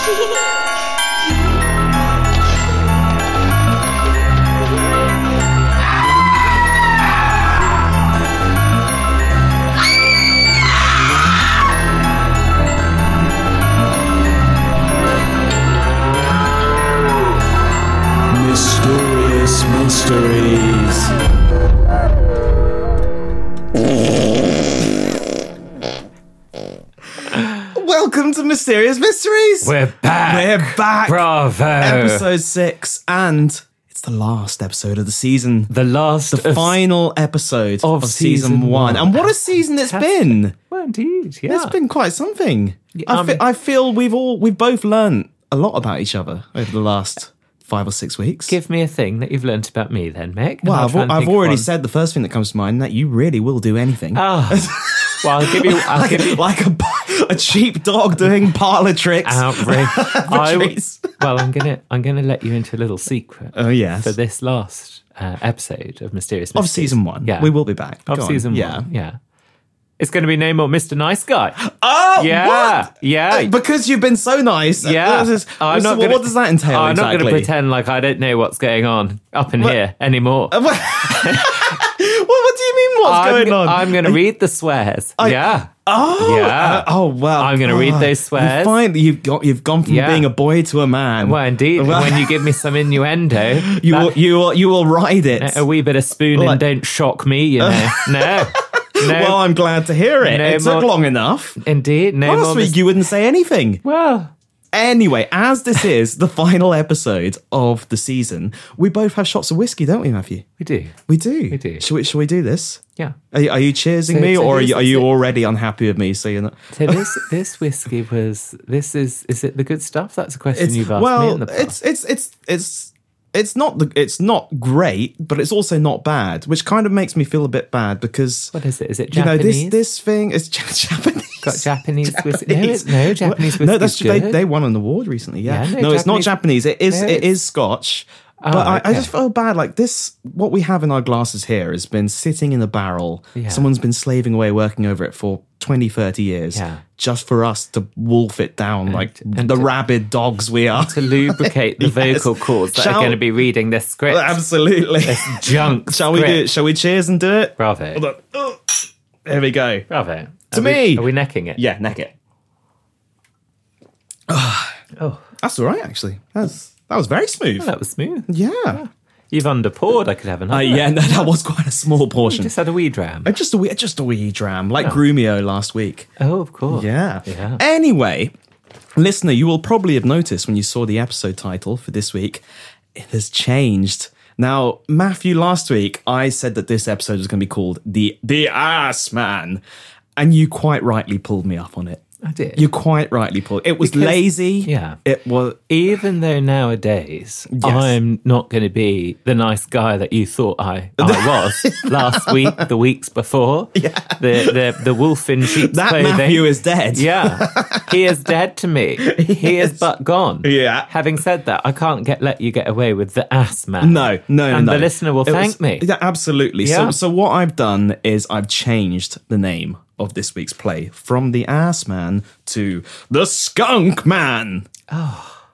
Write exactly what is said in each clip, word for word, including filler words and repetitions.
Mysterious Mysteries. Welcome to Mysterious Mysteries. We're back. We're back. Bravo. Episode six, and it's the last episode of the season. The last, the final episode of, of season, season one. one. And what a season it's been! Well, indeed, yeah, it's been quite something. Um, I, fe- I feel we've all we've both learned a lot about each other over the last five or six weeks. Give me a thing that you've learnt about me, then, Mick. Well, I've, I've already said the first thing that comes to mind, that you really will do anything. Oh. Well, I'll give you, I'll like, give you like a a cheap dog doing parlor tricks. Outrage. I w- well, I'm gonna I'm gonna let you into a little secret. Oh yes. For this last uh, episode of Mysterious Mysteries. Of season one. Yeah, we will be back. Of Go season on. one. Yeah. yeah. It's going to be no more Mister Nice Guy. Oh, yeah, what? yeah. Because you've been so nice. Yeah. Just, I'm so, not well, gonna, what does that entail? I'm exactly? not going to pretend like I don't know what's going on up in what? here anymore. What? What do you mean? What's I'm, going on? I'm going to read the swears. I, yeah. Oh. Yeah. Uh, oh wow. I'm going to read those swears. You find that you've got you've gone from yeah. being a boy to a man. Well, indeed. Well, when you give me some innuendo, you that, will, you will, you will ride it. A wee bit of spooning. Like, don't shock me. You know. No. No, well, I'm glad to hear it. No it took more, long enough. Indeed. No Last more week, mis- you wouldn't say anything. Well. Anyway, as this is the final episode of the season, we both have shots of whiskey, don't we, Matthew? We do. We do. We do. Shall we, shall we do this? Yeah. Are, are you cheersing so, me so or are you, are you already unhappy with me? So, you're not... so this this whiskey was, this is, is it the good stuff? That's a question it's, you've asked well, me in the past. Well, it's, it's, it's, it's, It's not the, it's not great, but it's also not bad, which kind of makes me feel a bit bad because... What is it? Is it Japanese? You know, this, this thing is Japanese. Got Japanese, Japanese. whiskey. No, it's, no, Japanese whiskey. No, that's they, they won an award recently, yeah. yeah no, no Japanese, it's not Japanese. It is no, it is Scotch. Oh, but I, okay. I just feel bad. Like this, what we have in our glasses here has been sitting in a barrel. Yeah. Someone's been slaving away, working over it for twenty, thirty years yeah. just for us to wolf it down and, like and the to, rabid dogs we are. To lubricate the yes. vocal cords that shall, are going to be reading this script. Absolutely. This junk Shall script. we do it? Shall we cheers and do it? Bravo. Hold on. Oh, there we go. Bravo. To are me. We, are we necking it? Yeah, neck it. Oh, oh. That's all right, actually. That's... That was very smooth. Oh, that was smooth. Yeah. yeah. You've underpoured. I could have another. Uh, yeah, no, that was quite a small portion. You just had a wee dram. Uh, just, a wee, just a wee dram, like oh. Grumio last week. Oh, of course. Yeah. yeah. Anyway, listener, you will probably have noticed when you saw the episode title for this week, it has changed. Now, Matthew, last week, I said that this episode was going to be called The, the Ass Man, and you quite rightly pulled me up on it. I did. You're quite rightly, Paul. It was because, lazy. Yeah. It was. Even though nowadays yes. I'm not going to be the nice guy that you thought I, I was last week, the weeks before, yeah. the, the the wolf in sheep's that clothing. That Matthew is dead. Yeah. He is dead to me. He, he is. is but gone. Yeah. Having said that, I can't get let you get away with the ass man. No, no, and no. And the listener will it thank was, me. Yeah, absolutely. Yeah. So, so what I've done is I've changed the name of this week's play from the Ass Man to the Skunk Man. Oh,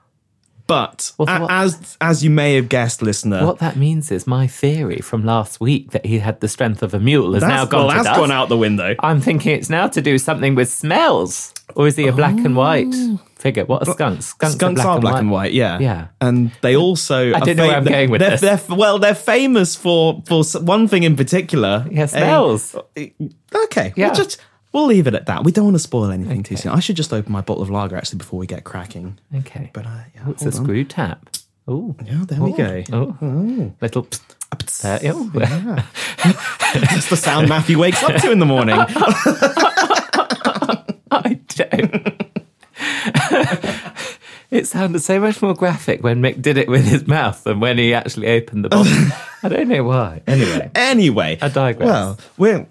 but well, a, what, as as you may have guessed, listener, what that means is my theory from last week that he had the strength of a mule has now gone. Well, that's dust. gone out the window. I'm thinking it's now to do something with smells, or is he a black oh. and white figure? What are skunks? Skunks, skunks are black, are black and, white. and white. Yeah, yeah, and they also. I don't know fam- where I'm going with they're, this. They're, well, they're famous for for one thing in particular. Yeah, smells. A, Okay, yeah. we'll just we'll leave it at that. We don't want to spoil anything okay. too soon. I should just open my bottle of lager actually before we get cracking. Okay, but uh, yeah, it's a on. screw tap. Oh, yeah, there Ooh. we go. Oh, oh. little. Pst, pst. Uh, oh. yeah. That's the sound Matthew wakes up to in the morning. I don't. It sounded so much more graphic when Mick did it with his mouth than when he actually opened the bottle. I don't know why. Anyway, anyway, I digress. Well, we're.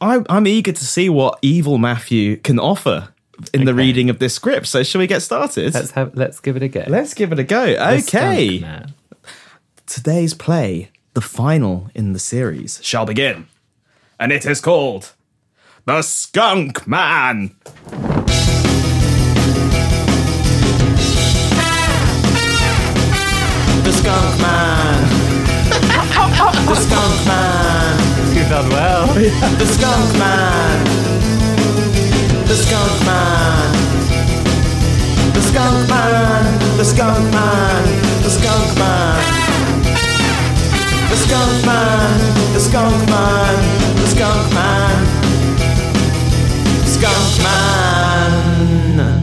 I, I'm eager to see what evil Matthew can offer in okay. the reading of this script. So, shall we get started? Let's have. Let's give it a go. Let's give it a go. Okay. Today's play, the final in the series, shall begin, and it is called The Skunk Man. Skunk Man. The Skunk Man. You've done well. The Skunk Man. The Skunk Man. The Skunk Man. The Skunk Man. The Skunk Man. The Skunk Man. The Skunk Man. The Skunk Man. Skunk Man.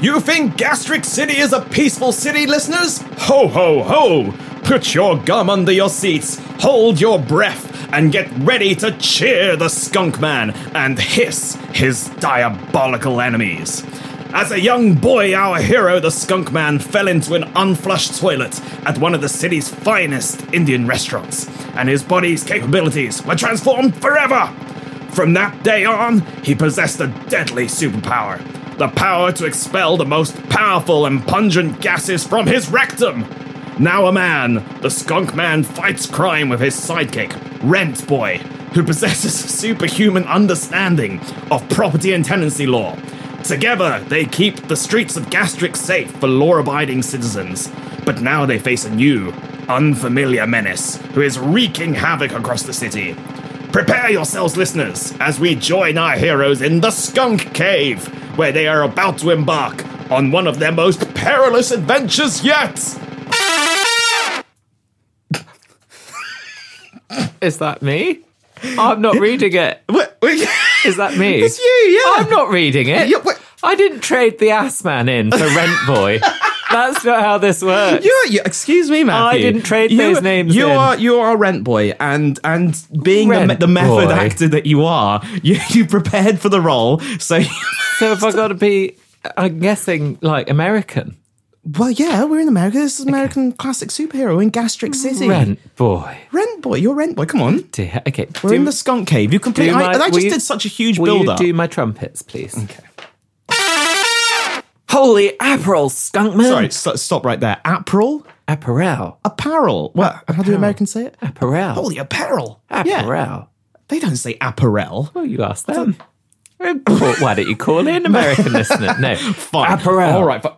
You think Gastric City is a peaceful city, listeners? Ho, ho, ho! Put your gum under your seats, hold your breath, and get ready to cheer the Skunk Man and hiss his diabolical enemies. As a young boy, our hero, the Skunk Man, fell into an unflushed toilet at one of the city's finest Indian restaurants, and his body's capabilities were transformed forever. From that day on, he possessed a deadly superpower, the power to expel the most powerful and pungent gases from his rectum. Now a man, the Skunk Man fights crime with his sidekick, Rent Boy, who possesses superhuman understanding of property and tenancy law. Together, they keep the streets of Gastric safe for law-abiding citizens. But now they face a new, unfamiliar menace who is wreaking havoc across the city. Prepare yourselves, listeners, as we join our heroes in the Skunk Cave, where they are about to embark on one of their most perilous adventures yet! Is that me? I'm not reading it. What? Is that me? It's you, yeah. I'm not reading it. Yeah, I didn't trade the ass man in for Rent Boy. That's not how this works. You, you, excuse me, Matthew. I didn't trade you, those names you in. Are, you are Rent Boy, and and being the, the method boy. actor that you are, you, you prepared for the role, so... So if I got to be, I'm guessing, like, American? Well, yeah, we're in America. This is an American okay. classic superhero in Gastric City. Rent Boy. Rent Boy. You're Rent Boy. Come on. Dear. Okay. We're do, in the Skunk Cave. You complete. My, I, I just you, did such a huge build up. Will you do my trumpets, please? Okay. Holy apparel, Skunkman. Sorry, st- stop right there. Apparel? Apparel. Apparel. What? Apparel. How do Americans say it? Apparel. Holy apparel. Apparel. Yeah. They don't say apparel. Well, you asked them. Why don't you call in American listener? No. Fine. Apparel. All right, fine.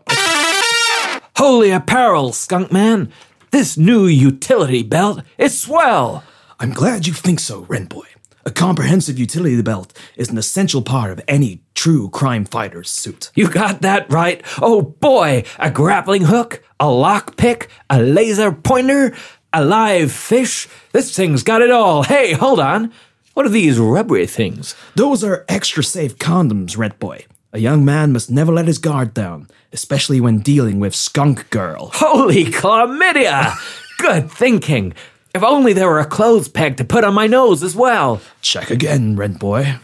Holy apparel, Skunk Man. This new utility belt is swell. I'm glad you think so, Rent Boy. A comprehensive utility belt is an essential part of any true crime fighter's suit. You got that right. Oh boy, a grappling hook, a lockpick, a laser pointer, a live fish. This thing's got it all. Hey, hold on. What are these rubbery things? Those are extra safe condoms, Rent Boy. A young man must never let his guard down, especially when dealing with Skunk Girl. Holy chlamydia! Good thinking. If only there were a clothes peg to put on my nose as well. Check again, Rent Boy.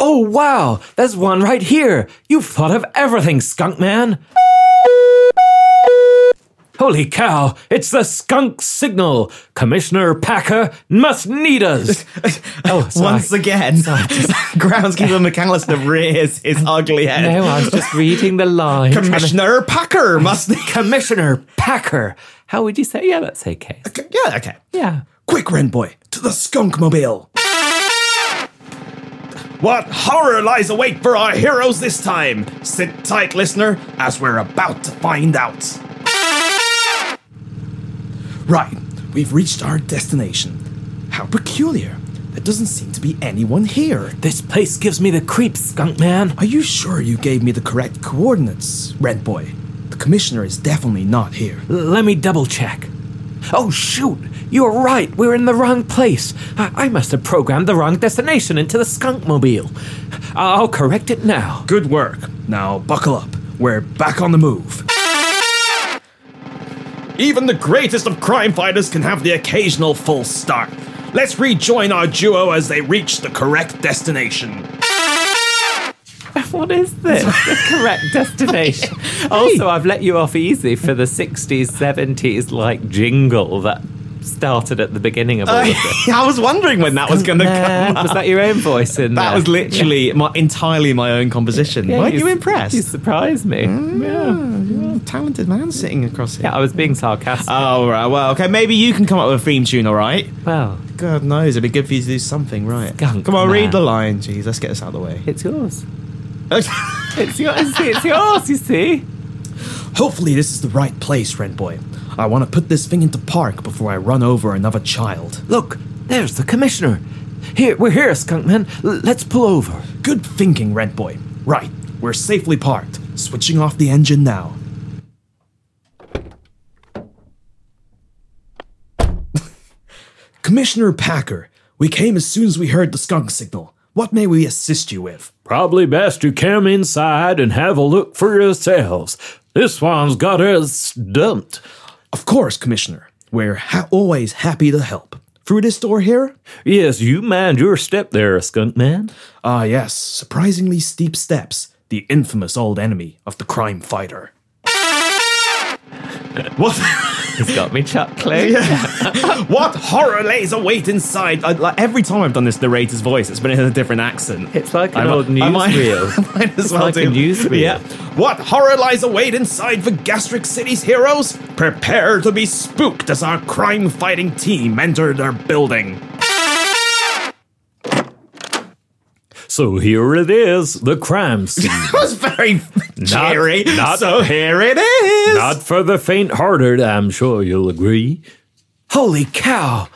Oh, wow. There's one right here. You've thought of everything, Skunk Man. Holy cow, it's the skunk signal. Commissioner Packer must need us. Oh, sorry. Once again, sorry, just... Groundskeeper McAllister rears his ugly head. No, I was just reading the line. Commissioner to... Packer must need... Commissioner Packer. How would you say? Yeah, that's okay. okay. Yeah, okay. Yeah. Quick, Rent Boy, to the skunk mobile. What horror lies await for our heroes this time? Sit tight, listener, as we're about to find out. Right, we've reached our destination. How peculiar. There doesn't seem to be anyone here. This place gives me the creeps, Skunk Man. Are you sure you gave me the correct coordinates, Rent Boy? The commissioner is definitely not here. L- let me double check. Oh, shoot. You're right. We're in the wrong place. I, I must have programmed the wrong destination into the skunk mobile. I'll correct it now. Good work. Now buckle up. We're back on the move. Even the greatest of crime fighters can have the occasional false start. Let's rejoin our duo as they reach the correct destination. What is this? The correct destination. Hey. Also, I've let you off easy for the sixties, seventies, like, jingle that started at the beginning of all uh, of this. I was wondering when that was going to come up. Was that your own voice in that there? That was literally yeah. my, entirely my own composition. Yeah, Weren't you, you impressed? You surprised me. Mm, yeah. yeah. Talented man sitting across here. Yeah, I was being sarcastic. Oh, right. Well, okay, maybe you can come up with a theme tune, all right? Well. God knows, it'd be good for you to do something, right? Skunk come on, man. Read the line. Jeez, let's get this out of the way. It's yours. It's yours, it's yours, you see. Hopefully this is the right place, Rent Boy. I want to put this thing into park before I run over another child. Look, there's the commissioner. Here, we're here, Skunkman. L- let's pull over. Good thinking, Rent Boy. Right, we're safely parked. Switching off the engine now. Commissioner Packer, we came as soon as we heard the skunk signal. What may we assist you with? Probably best you come inside and have a look for yourselves. This one's got us dumped. Of course, Commissioner. We're ha- always happy to help. Through this door here? Yes, you mind your step there, Skunk Man. Ah, uh, yes. Surprisingly steep steps. The infamous old enemy of the crime fighter. What? It's got me chuckling. Yeah. What horror lays await inside? I, like, every time I've done this narrator's voice, it's been in a different accent. It's like an I, old newsreel. I might, I might as it's well like do. a newsreel. Yeah. What horror lies await inside the Gastric City's heroes? Prepare to be spooked as our crime-fighting team enter their building. So here it is, the crime scene. That was very cheery. Not, not, so here it is. Not for the faint-hearted, I'm sure you'll agree. Holy cow.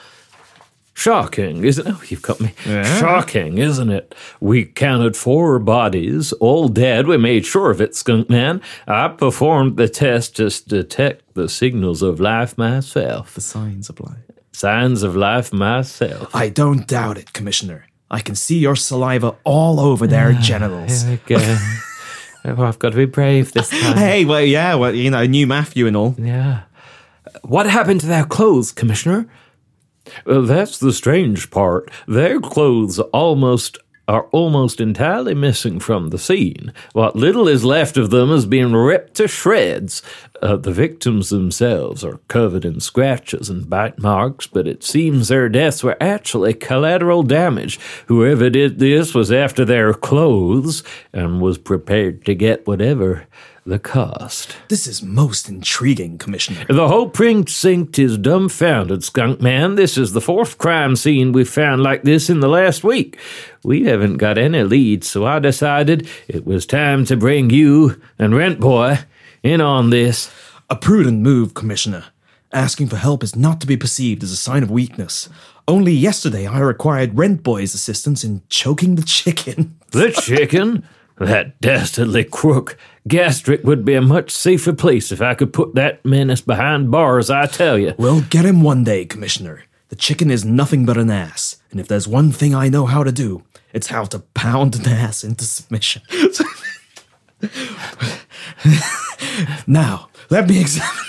Shocking, isn't it? Oh, you've got me. Yeah. Shocking, isn't it? We counted four bodies, all dead. We made sure of it, Skunk Man. I performed the test to detect the signals of life myself. The signs of life. Signs of life myself. I don't doubt it, Commissioner. I can see your saliva all over their ah, genitals. There we go. Oh, I've got to be brave this time. Hey, well, yeah, well, you know, new Matthew and all. Yeah. What happened to their clothes, Commissioner? Well, that's the strange part. Their clothes almost are almost entirely missing from the scene. What little is left of them has been ripped to shreds. Uh, the victims themselves are covered in scratches and bite marks, but it seems their deaths were actually collateral damage. Whoever did this was after their clothes and was prepared to get whatever the cost. This is most intriguing, Commissioner. The whole precinct is dumbfounded, Skunk Man. This is the fourth crime scene we've found like this in the last week. We haven't got any leads, so I decided it was time to bring you and Rent Boy in on this. A prudent move, Commissioner. Asking for help is not to be perceived as a sign of weakness. Only yesterday I required Rent Boy's assistance in choking the chicken. The chicken? That dastardly crook. Gastric would be a much safer place if I could put that menace behind bars, I tell you. We'll get him one day, Commissioner. The chicken is nothing but an ass. And if there's one thing I know how to do, it's how to pound an ass into submission. Now, let me examine...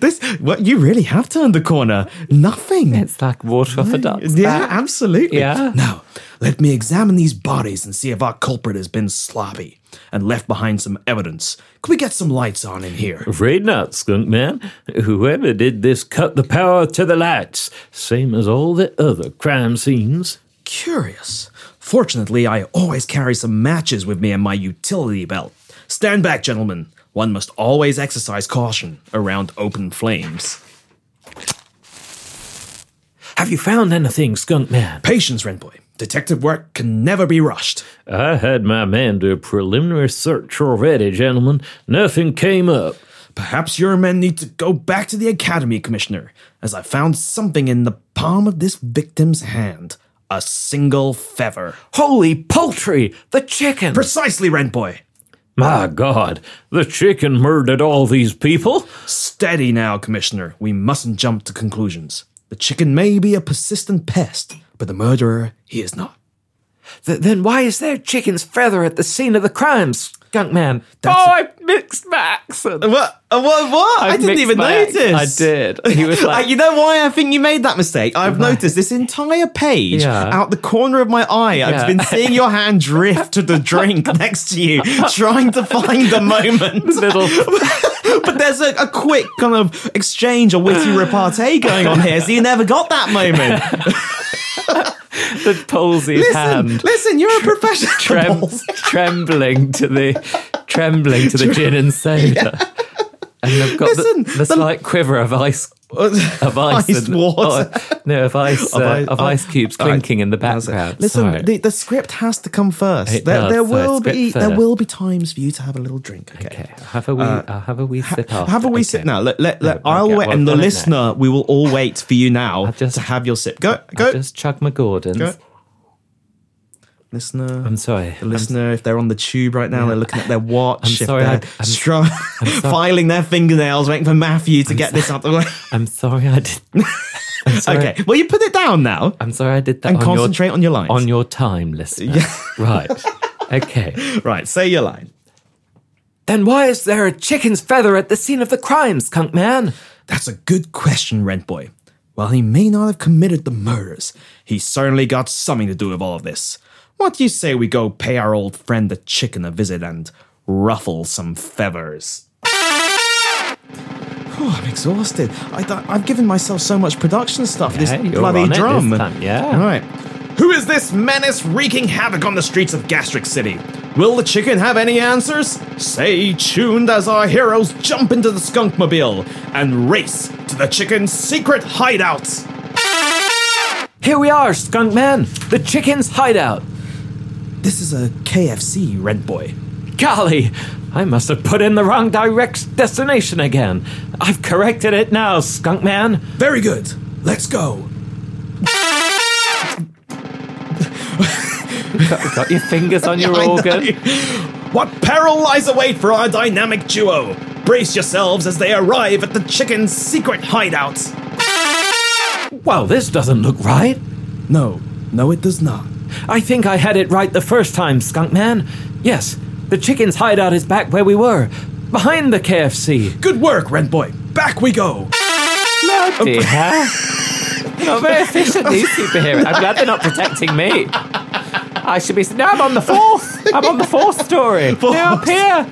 This, well, you really have turned the corner. Nothing. It's like water off a duck's back. Yeah, absolutely. Yeah. Now, let me examine these bodies and see if our culprit has been sloppy and left behind some evidence. Could we get some lights on in here? Afraid not, Skunk Man. Whoever did this cut the power to the lights, same as all the other crime scenes. Curious. Fortunately, I always carry some matches with me in my utility belt. Stand back, gentlemen. One must always exercise caution around open flames. Have you found anything, Skunk Man? Patience, Rent Boy. Detective work can never be rushed. I had my man do a preliminary search already, gentlemen. Nothing came up. Perhaps your men need to go back to the academy, Commissioner, as I found something in the palm of this victim's hand. A single feather. Holy poultry! The chicken! Precisely, Rent Boy. My God, the chicken murdered all these people? Steady now, Commissioner. We mustn't jump to conclusions. The chicken may be a persistent pest, but the murderer, he is not. Th- then why is there chicken's feather at the scene of the crime, Skunk Man? That's oh, a- I mixed my accent. What? What? what? I, I didn't even notice. Accent. I did. He was like, you know why I think you made that mistake? I've right. noticed this entire page yeah. out the corner of my eye. Yeah. I've been seeing your hand drift to the drink next to you, trying to find the moment. Little. But there's a, a quick kind of exchange, a witty repartee going on here, so you never got that moment. The palsy's listen, hand. Listen, you're a professional. Trem- trembling to the, trembling to the gin and soda, yeah. And I've got listen, the, the, the slight quiver of ice of ice, ice and, water. Or, no, of ice, of, uh, ice, of ice cubes oh, clinking right. in the background. Listen, right. the, the script has to come first. It there does, there so will be first. there will be times for you to have a little drink. Okay, okay. have a wee, uh, I'll have a wee sip. Ha- have a wee okay. sip now. Let, let, let, no, I'll okay. wait, well, and the listener, next. we will all wait for you now just, to have your sip. Go, go. I'll just chug my Gordons. Go. Listener, I'm sorry. The listener, I'm, if they're on the tube right now, yeah. they're looking at their watch. I'm sorry. I, I'm, str- I'm sorry. Filing their fingernails, waiting for Matthew to I'm get so- this out the way. I'm sorry I did. Sorry. Okay, well, you put it down now. I'm sorry I did that. And on concentrate your, on your lines. On your time, listener. Yeah. Right. Okay. Right, say your line. Then why is there a chicken's feather at the scene of the crime, Skunk Man? That's a good question, Rent Boy. While he may not have committed the murders, he certainly got something to do with all of this. What do you say we go pay our old friend the chicken a visit and ruffle some feathers? Oh, I'm exhausted. I th- I've given myself so much production stuff. Yeah, this bloody drum. Time, yeah. All right. Who is this menace wreaking havoc on the streets of Gastric City? Will the chicken have any answers? Stay tuned as our heroes jump into the skunkmobile and race to the chicken's secret hideout. Here we are, Skunk Man. The chicken's hideout. This is a K F C, Rent Boy. Golly, I must have put in the wrong direct destination again. I've corrected it now, Skunk Man. Very good. Let's go. got, got your fingers on your organ. What peril lies await for our dynamic duo? Brace yourselves as they arrive at the chicken's secret hideout. Well, this doesn't look right. No, no, it does not. I think I had it right the first time, Skunk Man. Yes, the chicken's hideout is back where we were, behind the K F C. Good work, Rent Boy. Back we go. Bloody oh, hell. Not very efficient, these superheroes. I'm glad they're not protecting me. I should be... No, I'm on the fourth. I'm on the fourth story. Fourth. They're up here.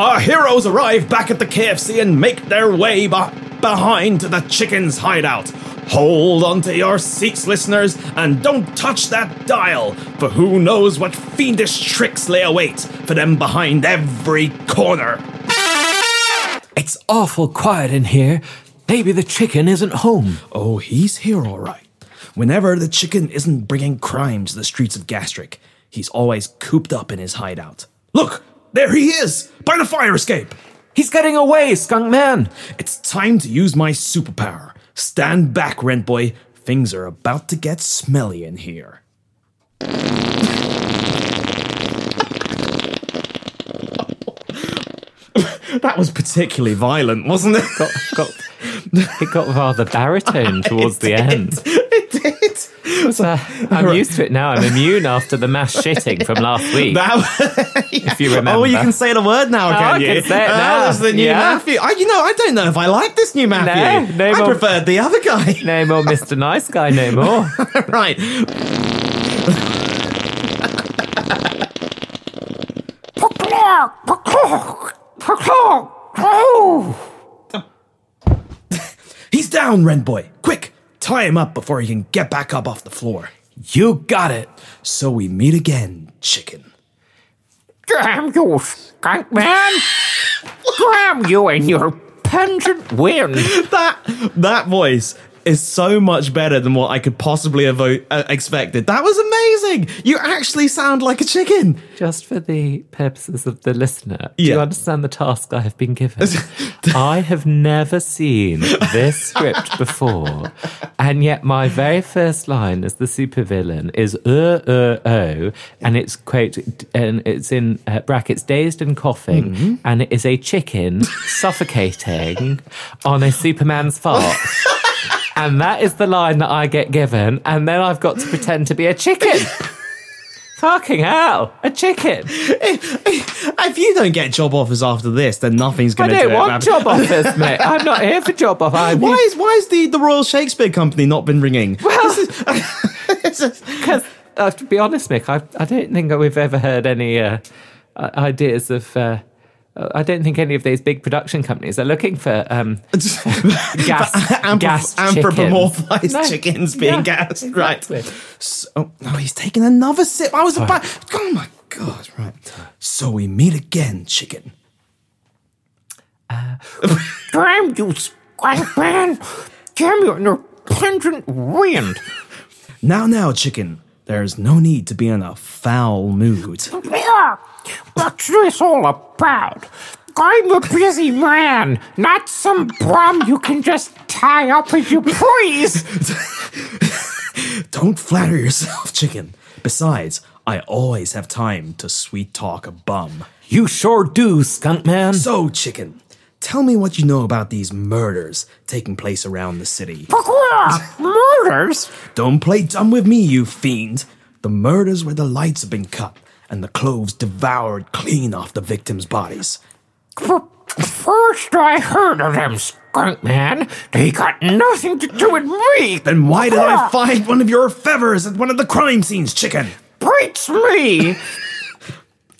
Our heroes arrive back at the K F C and make their way be- behind the chicken's hideout. Hold on to your seats, listeners, and don't touch that dial, for who knows what fiendish tricks lay await for them behind every corner. It's awful quiet in here. Maybe the chicken isn't home. Oh, he's here all right. Whenever the chicken isn't bringing crime to the streets of Gastric, he's always cooped up in his hideout. Look, there he is, by the fire escape. He's getting away, Skunk Man. It's time to use my superpower. Stand back, Rent Boy. Things are about to get smelly in here. That was particularly violent, wasn't it? Got, got, it got rather baritone towards the end. It did. So, I'm used to it now. I'm immune after the mass shitting from last week. That, yeah. If you remember. Oh, you can say the word now, oh, can you? I can say it now. Oh, that's the new yeah. Matthew. I, you know, I don't know if I like this new Matthew. No, no I more, preferred the other guy. No more Mister Nice Guy, no more. Right. He's down, Rent Boy. Quick, tie him up before he can get back up off the floor. You got it. So we meet again, chicken. Damn you, Skunk Man. Damn you and your pungent wind. That, that voice is so much better than what I could possibly have uh, expected. That was amazing. You actually sound like a chicken. Just for the purposes of the listener, yeah. Do you understand the task I have been given? I have never seen this script before, and yet my very first line as the supervillain is er, er, oh, and it's, quote, and it's in uh, brackets, dazed and coughing, mm-hmm. and it is a chicken suffocating on a Superman's fart. And that is the line that I get given, and then I've got to pretend to be a chicken. Fucking hell, a chicken. If, if, if you don't get job offers after this, then nothing's going to do it. I don't want job offers, mate. I'm not here for job offers. Why is why is the, the Royal Shakespeare Company not been ringing? Well, because, uh, to be honest, Mick, I, I don't think we've ever heard any uh, ideas of... Uh, I don't think any of these big production companies are looking for um, gas, Amp- gas anthropomorphized chickens, no, chickens being yeah, gassed. Exactly. Right. So, oh, no, he's taking another sip. I was Sorry. about... Oh, my God. Right. So we meet again, chicken. Uh, Damn you, Skunk Man! Damn you and your pungent wind! Now, now, chicken. There's no need to be in a foul mood. Yeah, what's this all about? I'm a busy man, not some bum you can just tie up if you please. Don't flatter yourself, chicken. Besides, I always have time to sweet talk a bum. You sure do, Skunk Man. So, chicken, tell me what you know about these murders taking place around the city. Murders? Don't play dumb with me, you fiend. The murders where the lights have been cut and the clothes devoured clean off the victims' bodies. First I heard of them, Skunk Man. They got nothing to do with me. Then why did I find one of your feathers at one of the crime scenes, chicken? Preach me!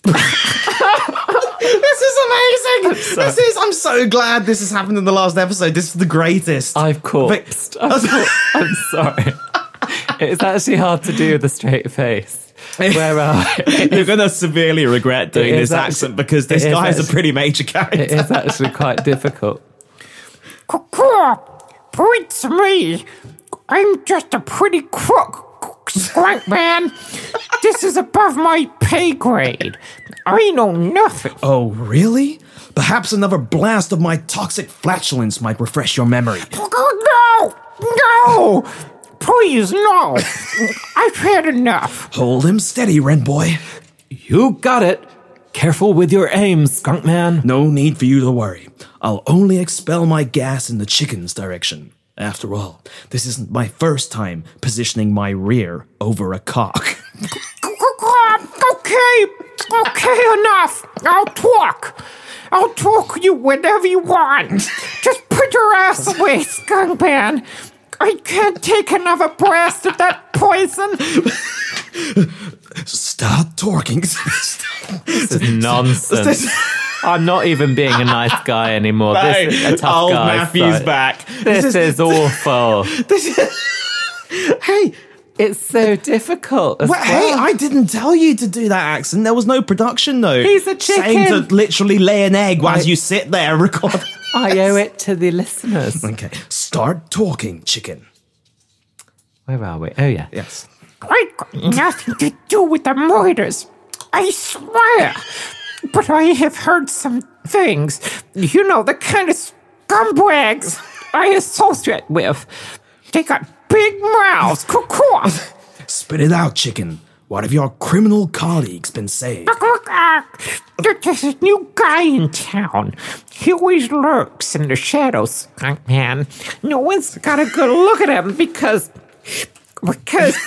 This is amazing. This is. I'm so glad this has happened in the last episode. This is the greatest. I've corpsed. But, I've corpsed. I'm sorry. It's actually hard to do with a straight face. Where, uh, you're going to severely regret doing this actually, accent because this guy is, is a pretty major character. It is actually quite difficult. Points me. I'm just a pretty crook, Skunk Man. This is above my pay grade. I know nothing. Oh, really? Perhaps another blast of my toxic flatulence might refresh your memory. Oh, no! No! Please, no. I've had enough. Hold him steady, Rent Boy. You got it. Careful with your aim, Skunk Man. No need for you to worry. I'll only expel my gas in the chicken's direction. After all, this isn't my first time positioning my rear over a cock. Okay, okay, enough. I'll talk. I'll talk you whenever you want. Just put your ass away, Skunk Man. I can't take another blast of that poison. Stop talking. This is nonsense. I'm not even being a nice guy anymore. No, this is a tough old guy. Old Matthew's so. Back. This, this is, is awful. This is, hey. It's so difficult. Well, well. Hey, I didn't tell you to do that accent. There was no production note. He's a chicken. Saying to literally lay an egg while you sit there recording. I owe it to the listeners. Okay. Start talking, chicken. Where are we? Oh, yeah. Yes. I got nothing to do with the murders. I swear. But I have heard some things. You know, the kind of scumbags I associate with. They got big mouths. Spit it out, chicken. What have your criminal colleagues been saying? There's this new guy in town. He always lurks in the shadows, Skunk Man. No one's got a good look at him because... Because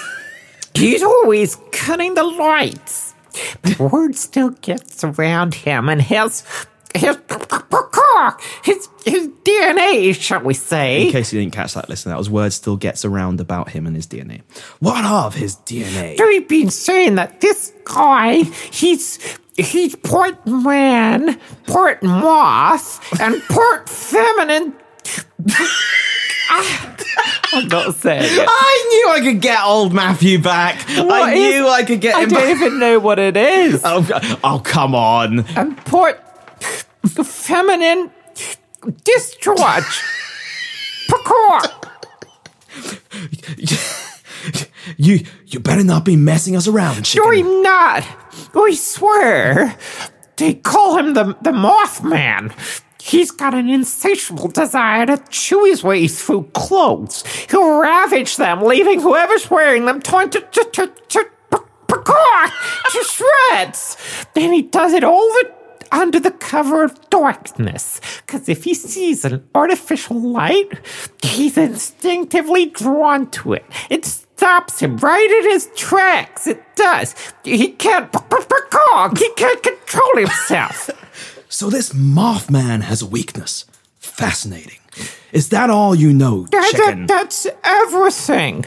he's always cutting the lights. But word still gets around him and his... His... His, his D N A, shall we say. In case you didn't catch that, listen, that was word still gets around about him and his D N A. What of his D N A? They've been saying that this guy, he's he's part man, part moth, and part feminine. I'm not saying it. I knew I could get old Matthew back. What I is, knew I could get him back. I don't back. even know what it is. Oh, oh come on. And port... The feminine discharge. you you better not be messing us around, chicken. No, I'm not. I swear. They call him the, the Mothman. He's got an insatiable desire to chew his way through clothes. He'll ravage them, leaving whoever's wearing them torn to, to, to, to, to shreds. Then he does it all the time. Under the cover of darkness, because if he sees an artificial light, he's instinctively drawn to it. It stops him right in his tracks. It does. He can't. He can't control himself. So this Mothman has a weakness. Fascinating. Is that all you know, chicken? That, that's everything.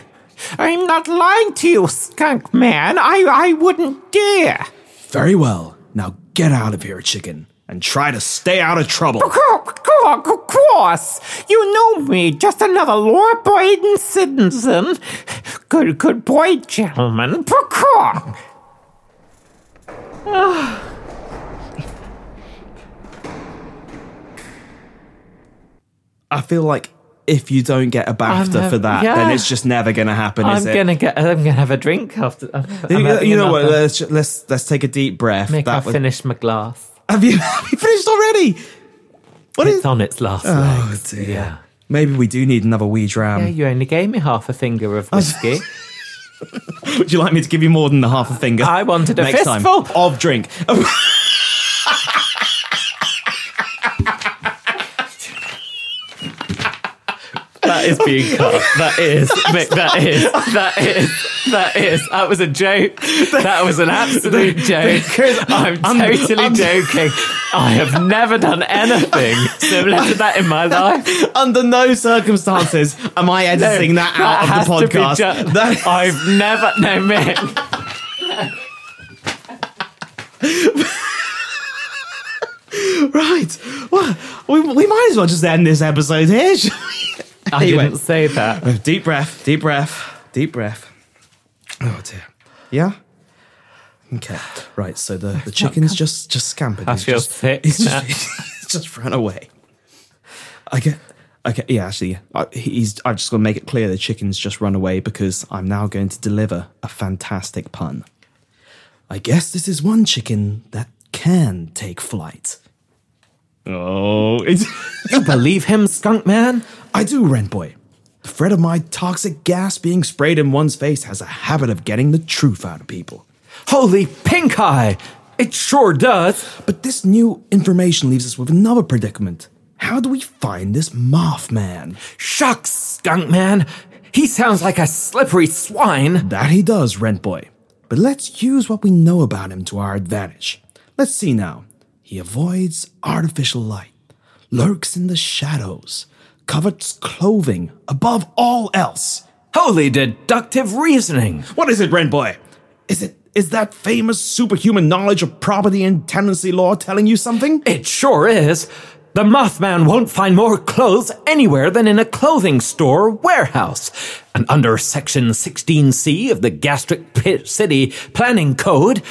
I'm not lying to you, Skunk Man. I I wouldn't dare. Very well. Now get out of here, chicken, and try to stay out of trouble. Of course. You know me, just another law-abiding citizen. Good, good boy, gentlemen. I feel like if you don't get a BAFTA have, for that, yeah. then it's just never going to happen. I'm is it? Gonna get. I'm gonna have a drink after. I'm, I'm you know what? Let's, let's let's take a deep breath. Mick, I've was... finished my glass. Have you, have you finished already? What it's is... on its last oh, legs. Dear. Yeah. Maybe we do need another wee dram. Yeah, you only gave me half a finger of whiskey. Would you like me to give you more than the half a finger? I wanted a next fistful time of drink. That is being cut. That is, Mick, that is, that is, that is. That was a joke. That was an absolute joke. I'm totally joking. I have never done anything similar to that in my life. Under no circumstances am I editing no, that out that of the podcast. Ju- that is- I've never, no, Mick. Right. Well, we, we might as well just end this episode here, shall we? I anyway. didn't say that. Deep breath, deep breath, deep breath. Oh, dear. Yeah? Okay. Right, so the, the chicken's just, just scampered. I he's feel just, sick he's just, he's just ran away. I get... Okay, yeah, actually, I, he's. I've just got to make it clear the chicken's just run away because I'm now going to deliver a fantastic pun. I guess this is one chicken that can take flight. Oh, it's... You believe him, Skunk Man? I do, Rent Boy. The threat of my toxic gas being sprayed in one's face has a habit of getting the truth out of people. Holy pink eye! It sure does! But this new information leaves us with another predicament. How do we find this Mothman? Shucks, Skunk Man! He sounds like a slippery swine! That he does, Rent Boy. But let's use what we know about him to our advantage. Let's see now. He avoids artificial light, lurks in the shadows, covets clothing above all else. Holy deductive reasoning! What is it, Rent Boy? Is it is that famous superhuman knowledge of property and tenancy law telling you something? It sure is. The Mothman won't find more clothes anywhere than in a clothing store or warehouse. And under Section sixteen C of the Gastric Pit City Planning Code,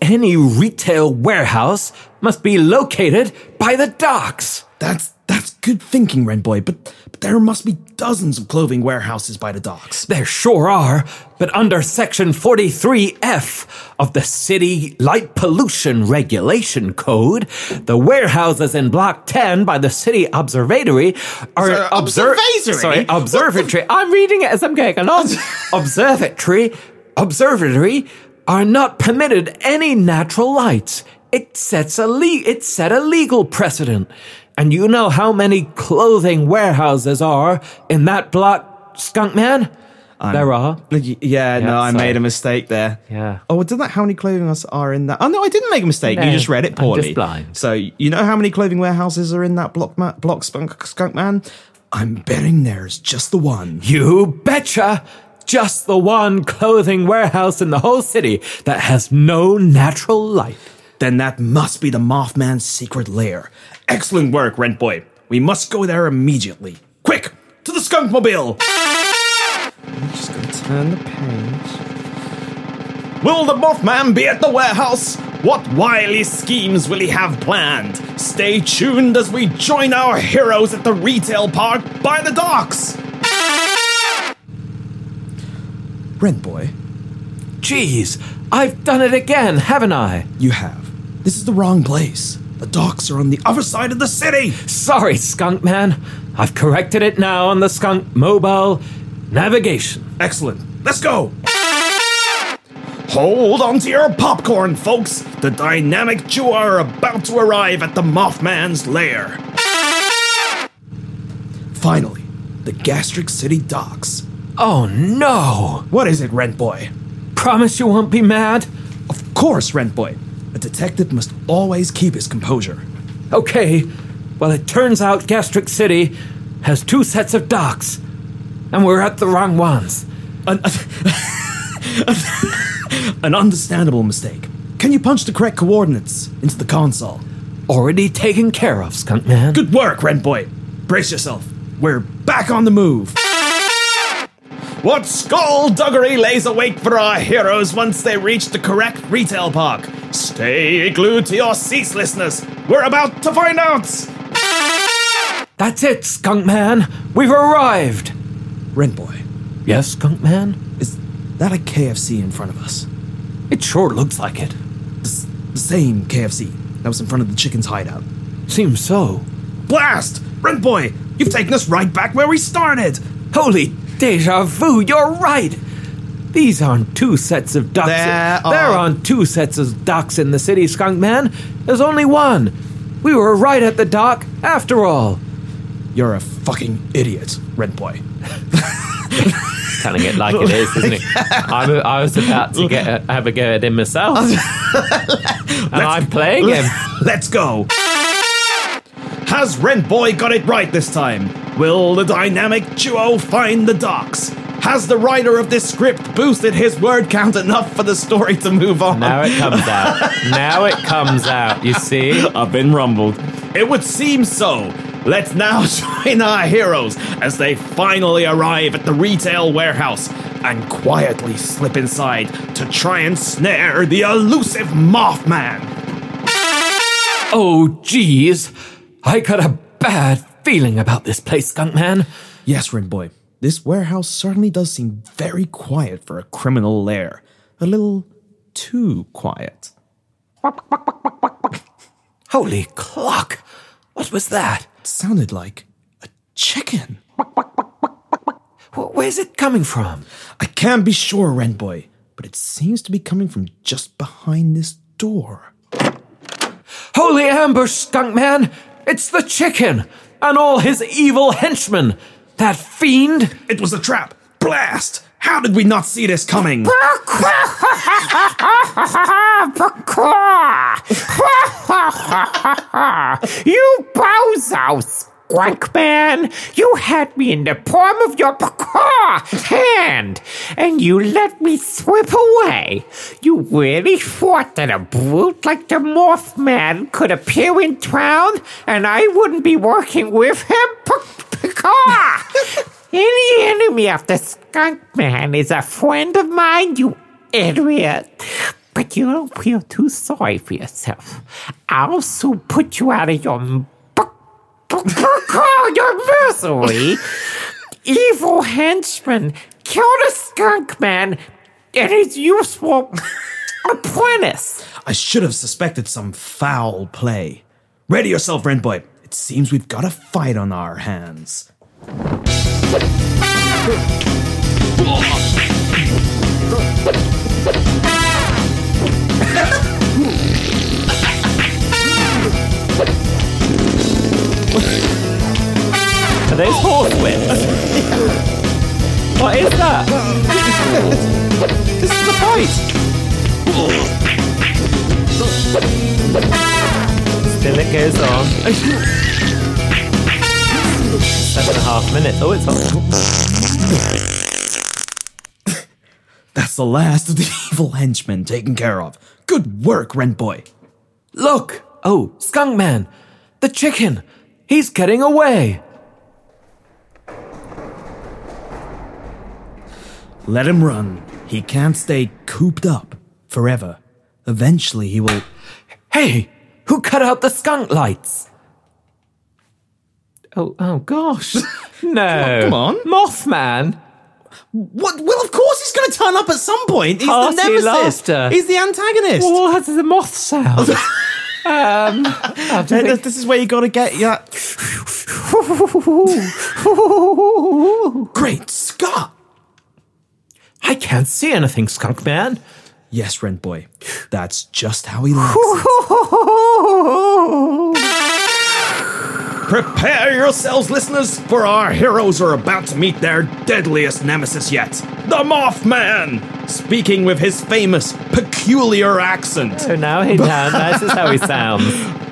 any retail warehouse must be located by the docks. That's that's good thinking, Rent Boy, but, but there must be dozens of clothing warehouses by the docks. There sure are, but under Section forty-three F of the City Light Pollution Regulation Code, the warehouses in Block ten by the City Observatory are... Sorry, obser- observatory? Sorry, observatory. I'm reading it as I'm going along. observatory, observatory... are not permitted any natural lights. It sets a le- it set a legal precedent. And you know how many clothing warehouses are in that block, Skunk Man? Um, there are. Yeah, yeah no, I sorry. made a mistake there. Yeah. Oh, did that? How many clothing are in that? Oh, no, I didn't make a mistake. No, you just read it poorly. I'm just blind. So you know how many clothing warehouses are in that block, ma- block Skunk, Skunk Man? I'm betting there's just the one. You betcha! Just the one clothing warehouse in the whole city that has no natural light. Then that must be the Mothman's secret lair. Excellent work, Rent Boy. We must go there immediately. Quick, to the skunk mobile. I'm just going to turn the page. Will the Mothman be at the warehouse? What wily schemes will he have planned? Stay tuned as we join our heroes at the retail park by the docks. Rent Boy. Jeez, I've done it again, haven't I? You have. This is the wrong place. The docks are on the other side of the city. Sorry, Skunk Man. I've corrected it now on the Skunk Mobile Navigation. Excellent. Let's go. Hold on to your popcorn, folks. The dynamic duo are about to arrive at the Mothman's lair. Finally, the Gastric City docks. Oh, no! What is it, Rent Boy? Promise you won't be mad? Of course, Rent Boy. A detective must always keep his composure. Okay. Well, it turns out Gastric City has two sets of docks, and we're at the wrong ones. An, an understandable mistake. Can you punch the correct coordinates into the console? Already taken care of, Skunk Man. Good work, Rent Boy. Brace yourself. We're back on the move. What skullduggery lays awake for our heroes once they reach the correct retail park? Stay glued to your ceaselessness. We're about to find out. That's it, Skunk Man! We've arrived! Rent Boy. Yes, Skunk Man? Is that a K F C in front of us? It sure looks like it. S- the same K F C that was in front of the chicken's hideout. Seems so. Blast! Rent Boy, you've taken us right back where we started! Holy deja vu, you're right! These aren't two sets of ducks. There, in- are- there aren't two sets of ducks in the city, Skunk Man. There's only one. We were right at the dock, after all. You're a fucking idiot, Rent Boy. Telling it like it is, isn't it? I'm, I was about to get a, have a go at him myself. and let's, I'm playing him. Let's go. Has Rent Boy got it right this time? Will the dynamic duo find the docks? Has the writer of this script boosted his word count enough for the story to move on? Now it comes out. Now it comes out, you see? I've been rumbled. It would seem so. Let's now join our heroes as they finally arrive at the retail warehouse and quietly slip inside to try and snare the elusive Mothman. Oh, geez. I got a bad feeling about this place, Skunk Man. Yes, Rent Boy. This warehouse certainly does seem very quiet for a criminal lair. A little too quiet. Holy clock! What was that? It sounded like a chicken. Where's it coming from? I can't be sure, Rent Boy, but it seems to be coming from just behind this door. Holy ambush, Skunk Man! It's the chicken and all his evil henchmen! That fiend! It was a trap! Blast! How did we not see this coming? You bozo, Skunk Man! You had me in the palm of your hand, and you let me slip away. You really thought that a brute like the Mothman could appear in town, and I wouldn't be working with him? Any enemy of the Skunk Man is a friend of mine, you idiot. But you don't feel too sorry for yourself. I'll soon put you out of your your misery. Evil henchman, kill the Skunk Man and his useful apprentice. I should have suspected some foul play. Ready yourself, Rent Boy. It seems we've got a fight on our hands. Are those horsewhips? What is that? This is the fight. Still it goes on. Seven and a half minutes. Oh, it's on. That's the last of the evil henchmen taken care of. Good work, Rent Boy. Look! Oh, Skunk Man! The chicken! He's getting away! Let him run. He can't stay cooped up forever. Eventually he will... Hey! Who cut out the skunk lights? Oh, oh gosh. No. Come on. Mothman. What? Well, of course he's going to turn up at some point. He's Party the nemesis. Laughter. He's the antagonist. Well, how does the moth sound? um, I think... This is where you got to get your... Great Scott. I can't see anything, Skunk Man. Yes, Rent Boy. That's just how he likes it. Prepare yourselves, listeners, for our heroes are about to meet their deadliest nemesis yet, the Mothman, speaking with his famous, peculiar accent. Oh, now he does. This is how he sounds.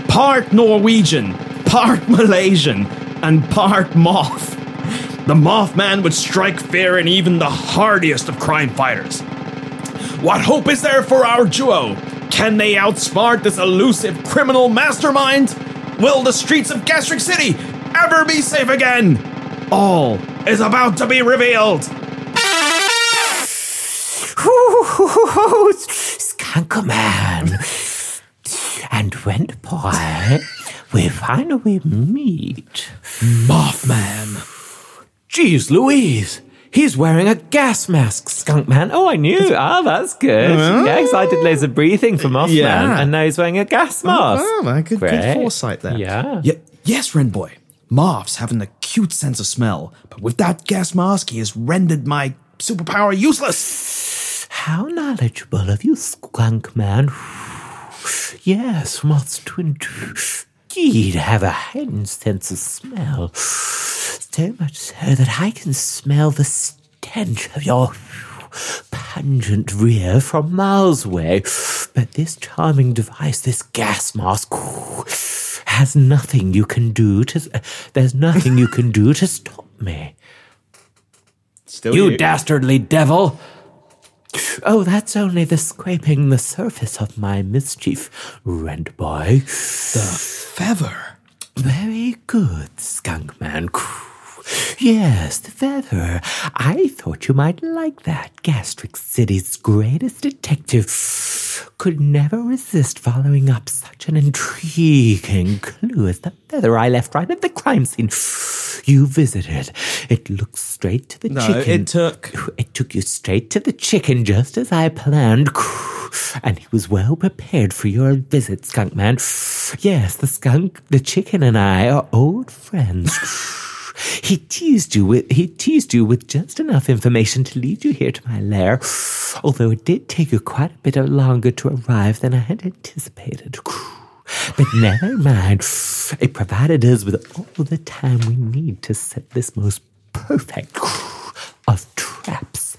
Part Norwegian, part Malaysian, and part moth. The Mothman would strike fear in even the hardiest of crime fighters. What hope is there for our duo? Can they outsmart this elusive criminal mastermind? Will the streets of Gastric City ever be safe again? All is about to be revealed. Skunk Man and Rent Boy, we finally meet. Mothman. Jeez Louise, he's wearing a gas mask, Skunk Man. Oh, I knew. Ah, oh, that's good. Oh. Yeah, excited laser breathing for Mothman. Yeah. And now he's wearing a gas mask. Oh, wow. good, good foresight there. Yeah. yeah. Yes, Rent Boy. Moths have an acute sense of smell, but with that gas mask, he has rendered my superpower useless. How knowledgeable of you, Skunk Man. Yes, moths do indeed have a heightened sense of smell. So much so that I can smell the stench of your pungent rear from miles away. But this charming device, this gas mask, has nothing you can do to... Uh, there's nothing you can do to stop me. Still you, you dastardly devil! Oh, that's only the scraping the surface of my mischief, Rent Boy. The feather. Very good, Skunk Man. Yes, the feather. I thought you might like that. Gastric City's greatest detective could never resist following up such an intriguing clue as the feather I left right at the crime scene you visited. It looked straight to the no, chicken. No, it took... It took you straight to the chicken, just as I planned. And he was well prepared for your visit, Skunk Man. Yes, the skunk, the chicken, and I are old friends. He teased you with he teased you with just enough information to lead you here to my lair, although it did take you quite a bit longer to arrive than I had anticipated. But never mind. It provided us with all the time we need to set this most perfect of traps.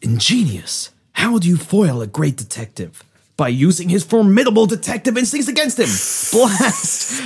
Ingenious. How do you foil a great detective? By using his formidable detective instincts against him. Blast!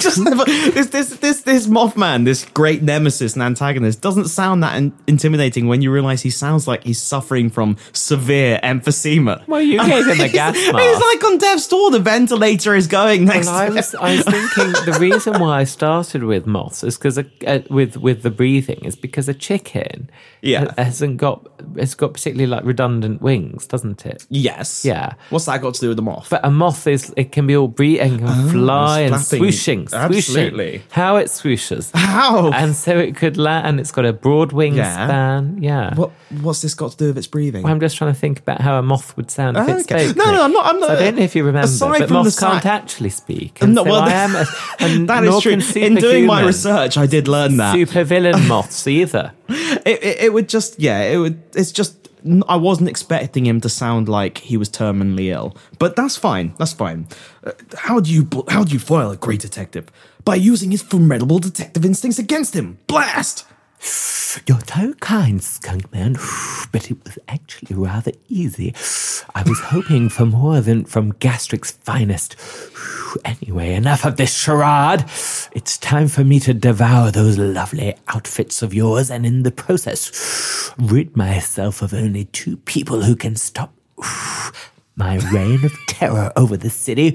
Just never, this, this, this, this Mothman, this great nemesis and antagonist, doesn't sound that in- intimidating when you realise he sounds like he's suffering from severe emphysema. Well, you gave him a gas mask. He's like on death's door. The ventilator is going next. Well, I was, I was thinking the reason why I started with moths is because uh, with with the breathing is because a chicken yeah. hasn't got it's got particularly like redundant wings, doesn't it? Yes. Yeah. What's that got to do with the moth? But a moth is it can be all breathing and oh, fly and swooshing, swooshing. Absolutely. How it swooshes. How? And so it could land, and it's got a broad wingspan. Yeah. yeah. What what's this got to do with its breathing? Well, I'm just trying to think about how a moth would sound if oh, it okay. spoke. No, no, I'm not I'm not so I don't know if you remember, but moths si- can't actually speak. And no, well, so I am a, and that is true. In doing my research, I did learn that. Supervillain moths either. It, it it would just yeah, it would it's just I wasn't expecting him to sound like he was terminally ill, but that's fine. That's fine. Uh, how do you how do you foil a great detective? By using his formidable detective instincts against him. Blast! You're so kind, Skunk Man, but it was actually rather easy. I was hoping for more than from Gastric's finest. Anyway, enough of this charade. It's time for me to devour those lovely outfits of yours and in the process rid myself of only two people who can stop my reign of terror over the city.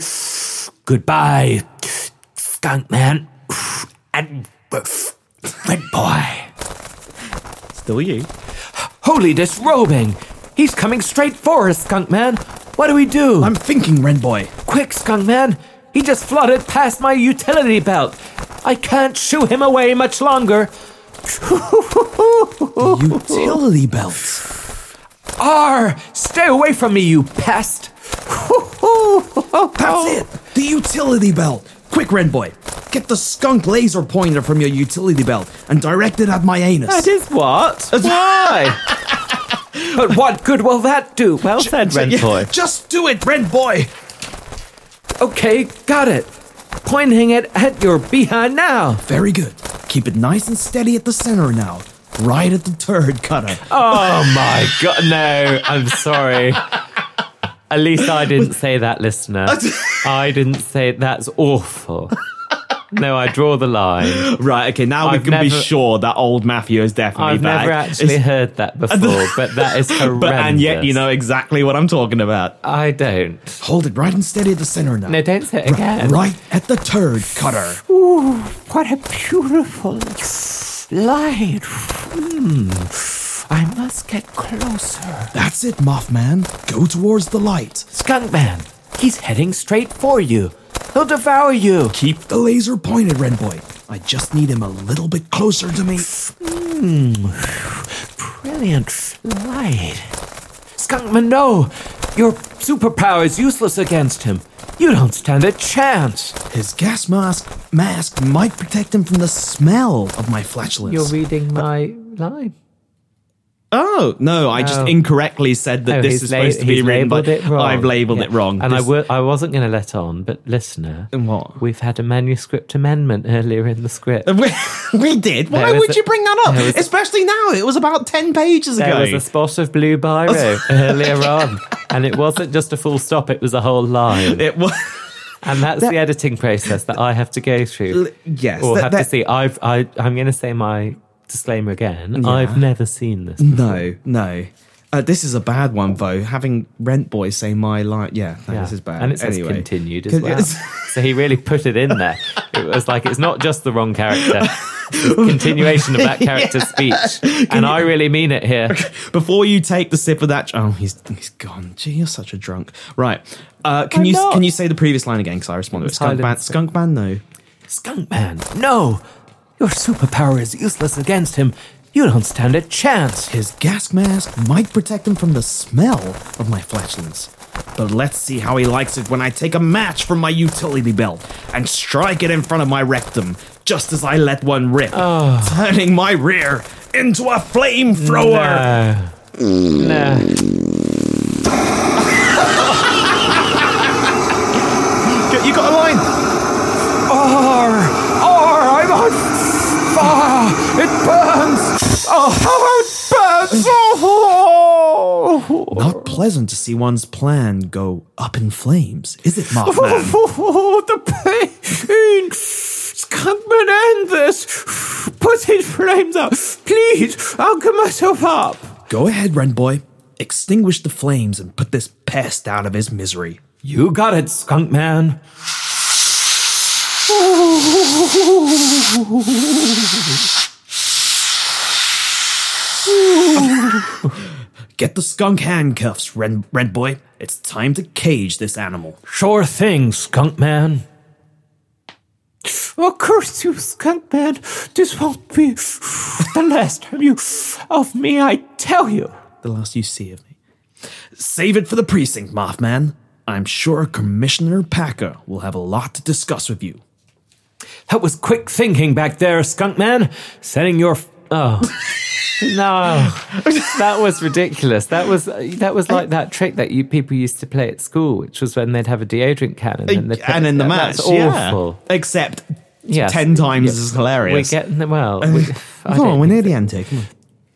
Goodbye, Skunk Man and Rent Boy. Still you. Holy disrobing! He's coming straight for us, Skunk Man! What do we do? I'm thinking, Rent Boy. Quick, Skunk Man! He just flooded past my utility belt! I can't shoo him away much longer! Utility belt? Arr! Stay away from me, you pest! That's it! The utility belt! Quick, Rent Boy! Get the skunk laser pointer from your utility belt and direct it at my anus. That is what? Why? But what good will that do? Well J- said, Rent Boy. Just do it, Rent Boy. Okay, got it. Pointing it at your behind now. Very good. Keep it nice and steady at the center now. Right at the turd cutter. Oh my god. No, I'm sorry. At least I didn't say that, listener. I didn't say that's awful. No, I draw the line. Right, okay, now I've we can never, be sure that old Matthew is definitely I've back. I've never actually it's, heard that before, but that is horrendous. But, and yet you know exactly what I'm talking about. I don't. Hold it right and steady at the center now. No, don't say it right, again. Right at the turd cutter. Ooh, what a beautiful light. Mm. I must get closer. That's it, Mothman. Go towards the light. Skunkman, he's heading straight for you. He'll devour you. Keep the laser pointed, Rent Boy. I just need him a little bit closer to me. Mm, brilliant light. Skunkman, no! Your superpower is useless against him. You don't stand a chance. His gas mask mask might protect him from the smell of my flatulence. You're reading my uh, line. Oh, no, I just oh. incorrectly said that oh, this is supposed la- to be written, but I've labelled yeah. it wrong. And this... I, w- I wasn't going to let on, but listener, what? We've had a manuscript amendment earlier in the script. We, we did? Why would a, you bring that up? Was, Especially now, it was about ten pages ago. There was a spot of blue biro earlier on, and it wasn't just a full stop, it was a whole line. It was... And that's that, the editing process that I have to go through. L- yes. Or that, have that, to see. I've, I, I'm going to say my... disclaimer again, yeah. I've never seen this before. No, no. Uh, this is a bad one, though. Having Rent Boy say my line, yeah, no, yeah, this is bad. And it says anyway. Continued as well. So he really put it in there. It was like, it's not just the wrong character. It's continuation of that character's yeah. speech. And you, I really mean it here. Before you take the sip of that... Oh, he's he's gone. Gee, you're such a drunk. Right. Uh, can I'm you not. Can you say the previous line again? Because I responded with Skunk Man. Skunk Man, no. Skunk Man, no! Your superpower is useless against him. You don't stand a chance. His gas mask might protect him from the smell of my flatulence. But let's see how he likes it when I take a match from my utility belt and strike it in front of my rectum, just as I let one rip, oh. turning my rear into a flamethrower. No. no. You got a line? Oh. Ah, it burns! Oh, how it burns! Oh. Not pleasant to see one's plan go up in flames, is it, Mothman? Oh, oh, oh, the pain! Skunkman, end this! Put his flames out! Please, I'll get myself up! Go ahead, Rent Boy. Extinguish the flames and put this pest out of his misery. You got it, Skunkman. Get the skunk handcuffs, Rent, Rent Boy. It's time to cage this animal. Sure thing, Skunk Man. Oh, curse you, Skunk Man. This won't be the last time you of me, I tell you. The last you see of me. Save it for the precinct, Mothman. I'm sure Commissioner Packer will have a lot to discuss with you. That was quick thinking back there, Skunkman. Setting your... F- oh. No. That was ridiculous. That was that was like that trick that you people used to play at school, which was when they'd have a deodorant can and then they'd play And in the match, That's awful. Yeah. Except yes. ten times yes. as hilarious. We're getting... Well... We, come on, we're near the end here. Come on.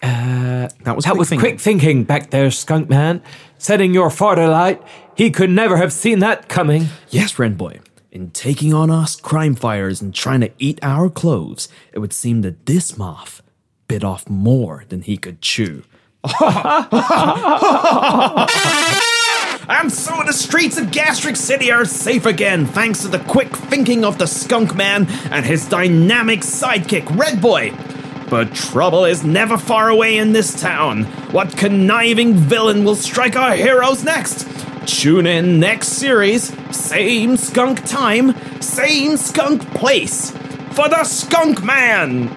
Uh, that was, that quick, was thinking. quick thinking back there, Skunkman. Setting your fart alight. He could never have seen that coming. Yes, Rent Boy. In taking on us crime fighters and trying to eat our clothes, it would seem that this moth bit off more than he could chew. And so the streets of Gastric City are safe again, thanks to the quick thinking of the Skunk Man and his dynamic sidekick, Rent Boy. But trouble is never far away in this town. What conniving villain will strike our heroes next? Tune in next series, same skunk time, same skunk place, for the Skunk Man!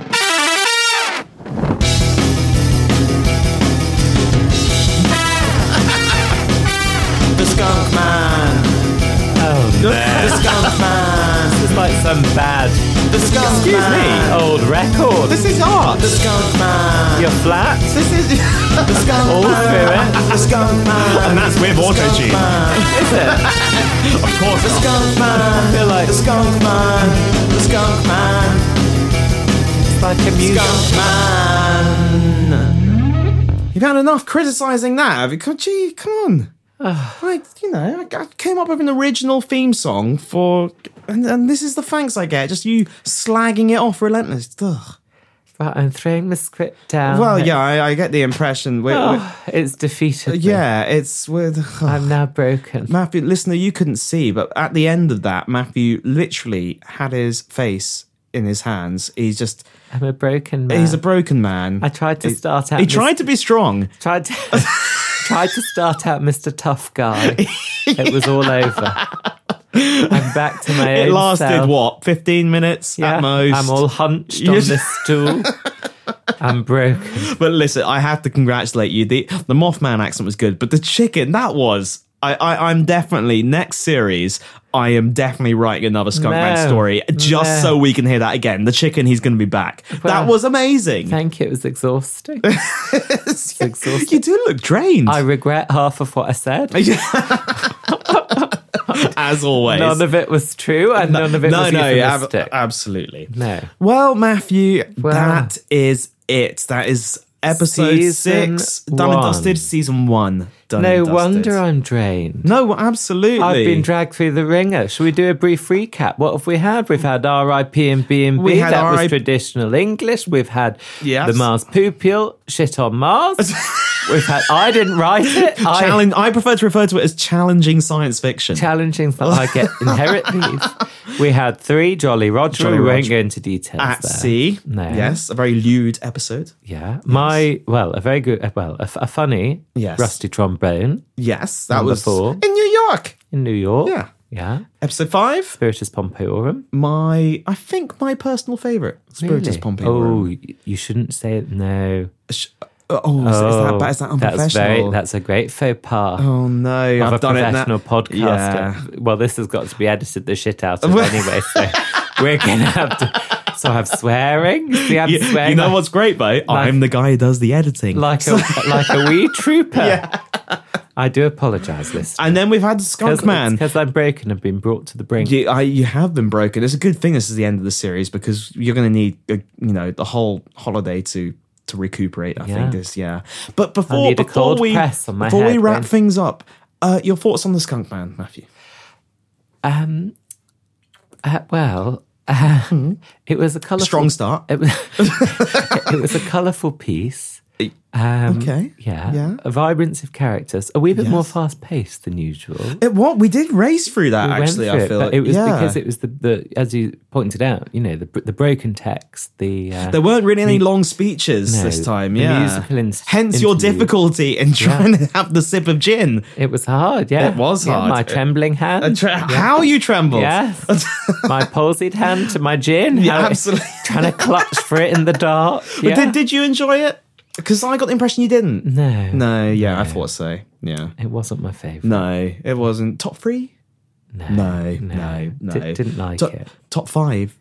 The Skunk Man! Oh, no. The Skunk Man! This is like some bad... The Skunk Excuse Man. Me! Old record! This is art! The Skunk Man! You're flat? This is... The Skunk All Man. The Skunk Man. And that's with auto-tune. Is it? Of course. The Skunk Man. I feel like the Skunk Man. The Skunk Man. It's like a music. Skunk Man. You've had enough criticising that, have you? Gee, come on. Like, you know, I came up with an original theme song for... And, and this is the thanks I get. Just you slagging it off relentless. Ugh. Well, I'm throwing the script down. Well, yeah, I, I get the impression. We're, oh, we're, it's defeated. Uh, yeah, it's with. Oh. I'm now broken. Matthew, listener, you couldn't see, but at the end of that, Matthew literally had his face in his hands. He's just. I'm a broken man. He's a broken man. I tried to he, start out. He mis- tried to be strong. Tried to, tried to start out Mister Tough Guy. It was all over. I'm back to my it own It lasted, self. What, fifteen minutes yeah, at most? I'm all hunched on this stool. I'm broken. But listen, I have to congratulate you. The, the Mothman accent was good, but the chicken, that was... I, I, I'm definitely, next series, I am definitely writing another Skunk no, Man story just no. so we can hear that again. The chicken, he's going to be back. Well, that was amazing. Thank you. It was exhausting. It was exhausting. You do look drained. I regret half of what I said. As always. None of it was true and no, none of it no, was no, euphemistic. Ab- absolutely. No. Well, Matthew, well, that is it. That is episode season six, one. Done and Dusted, season one. Done no wonder I'm drained. No, absolutely. I've been dragged through the ringer. Shall we do a brief recap? What have we had? We've had R I P and B and B. We had that R I P was traditional English. We've had yes. the Mars Poopule, shit on Mars. We've had, I didn't write it. Challenge, I, I prefer to refer to it as challenging science fiction. Challenging science fiction. I get inherit these. We had three, Jolly Roger. Jolly we Roger. won't go into details At there. Sea. No. Yes, a very lewd episode. Yeah. Yes. My, well, a very good, well, a, a funny yes. rusty trombone. Bone. Yes, that Number was four. in New York. In New York. Yeah. Yeah. Episode five. Spiritus Pompeorum. My, I think my personal favourite. Spiritus really? Pompeorum. Oh, you shouldn't say it. No. Sh- oh, oh is, that, is, that, is that unprofessional? That's, very, that's a great faux pas. Oh, no. I've a done professional it that, podcaster. Yeah. Well, this has got to be edited the shit out of anyway, so we're going to have to... So I have swearing. So have you, swearing. You know like, what's great, mate? Like, I'm the guy who does the editing. Like a, like a wee trooper. Yeah. I do apologise, listener. And then we've had Skunk Man. Because I'm broken and been brought to the brink. You, I, you have been broken. It's a good thing this is the end of the series because you're going to need a, you know, the whole holiday to... to recuperate, I yeah. think this, yeah. But before before we before head, we wrap then. things up, uh, your thoughts on the Skunk Man, Matthew? Um, uh, well, uh, mm. it was a colourful strong start. It was, it, it was a colourful piece. Um, okay. Yeah. yeah. A vibrance of characters. A wee bit yes. more fast paced than usual. It what we did race through that we actually. Through I feel it, like it was yeah. because it was the, the as you pointed out, you know, the the broken text. The uh, there weren't really any the, long speeches no, this time. Yeah. The musical inst- Hence interview. your difficulty in trying yeah. to have the sip of gin. It was hard. Yeah. It was yeah, hard. My trembling hand. Tra- yeah. How you trembled? Yes. My palsied hand to my gin. Yeah, how, absolutely. Trying to clutch for it in the dark. Yeah. But did did you enjoy it? Because I got the impression you didn't. No. No, yeah, no. I thought so. Yeah. It wasn't my favourite. No, it wasn't. Top three? No. No, no, no. D- didn't like top, it. Top five?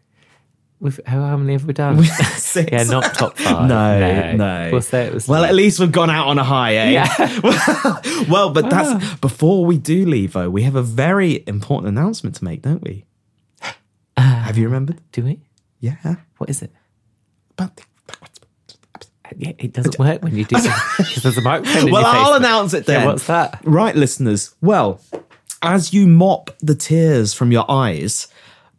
We've, how many have we done? Six. Yeah, not top five. No, no. no. We'll say it was well, like... at least we've gone out on a high, eh? Yeah. well, but that's... Oh. Before we do leave, though, we have a very important announcement to make, don't we? Um, have you remembered? Do we? Yeah. What is it? About the... Yeah, it doesn't work when you do because there's a microphone in well, your face. Well, I'll announce it then. Yeah, what's that? Right, listeners. Well, as you mop the tears from your eyes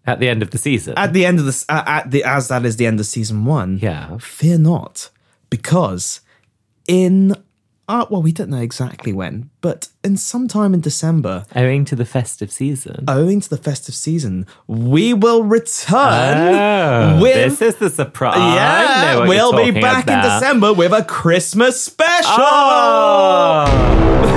at the end of the season, at the end of the uh, at the as that is the end of season one. Yeah, fear not, because in uh, well, we don't know exactly when, but in sometime in December, owing to the festive season, owing to the festive season, we will return. Oh, with, this is the surprise. Yeah, we'll be back about. in December with a Christmas special. Oh.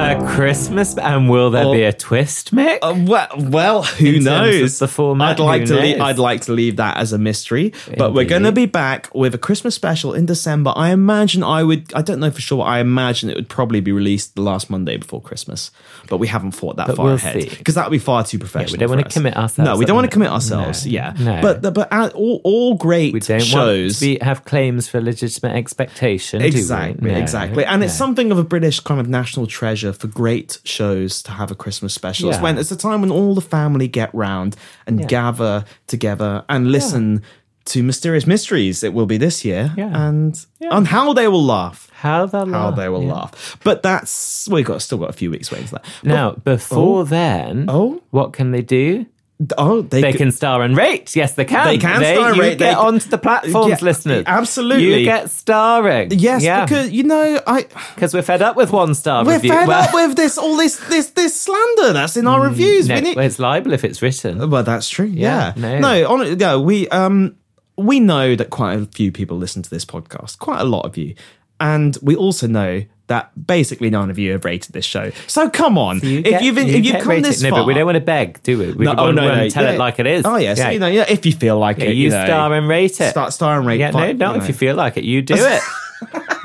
a Christmas, and will there oh. be a twist, Mick? Uh, well, well, who in knows? The format, I'd like to. Le- I'd like to leave that as a mystery. Indeed. But we're going to be back with a Christmas special in December. I imagine I would. I don't know for sure. I imagine it would probably be released the last Monday before Christmas, but we haven't thought that but far we'll ahead because that would be far too professional. Yeah, we don't want us. to commit ourselves. No, we don't want to commit ourselves. No, yeah, no. but but all, all great we don't shows want to be, have claims for legitimate expectation. Exactly, do we? No, exactly, and no. it's something of a British kind of national treasure for great shows to have a Christmas special. Yeah. It's when it's a time when all the family get round and yeah. gather together and listen. Yeah. To Mysterious Mysteries, it will be this year, yeah. and yeah. on how they will laugh, how they how laugh. they will yeah. laugh. But that's we got still got a few weeks waiting for that. But, now, before oh, then, oh, what can they do? Oh, they, they c- can star and rate. Yes, they can. They can they, star and rate. You get they, onto the platforms, yeah, listeners. Absolutely, you get starring. Yes, yeah. because you know I because we're fed up with one star. We're review. fed well, up with this all this this this slander that's in our reviews. No, we need, well, it's libel if it's written. Well, that's true. Yeah. yeah. No, no. On, no, we um. We know that quite a few people listen to this podcast, quite a lot of you. And we also know that basically none of you have rated this show. So come on, so you if get, you've been, you if you've come this no, far, but we don't want to beg, do we? We no, oh, no, no, tell yeah. it like it is. Oh yeah, so, yeah. You know, yeah, if you feel like yeah, it, you, you know, star and rate it. Start star and rate. Yeah, five, no, no, you know. If you feel like it, you do it.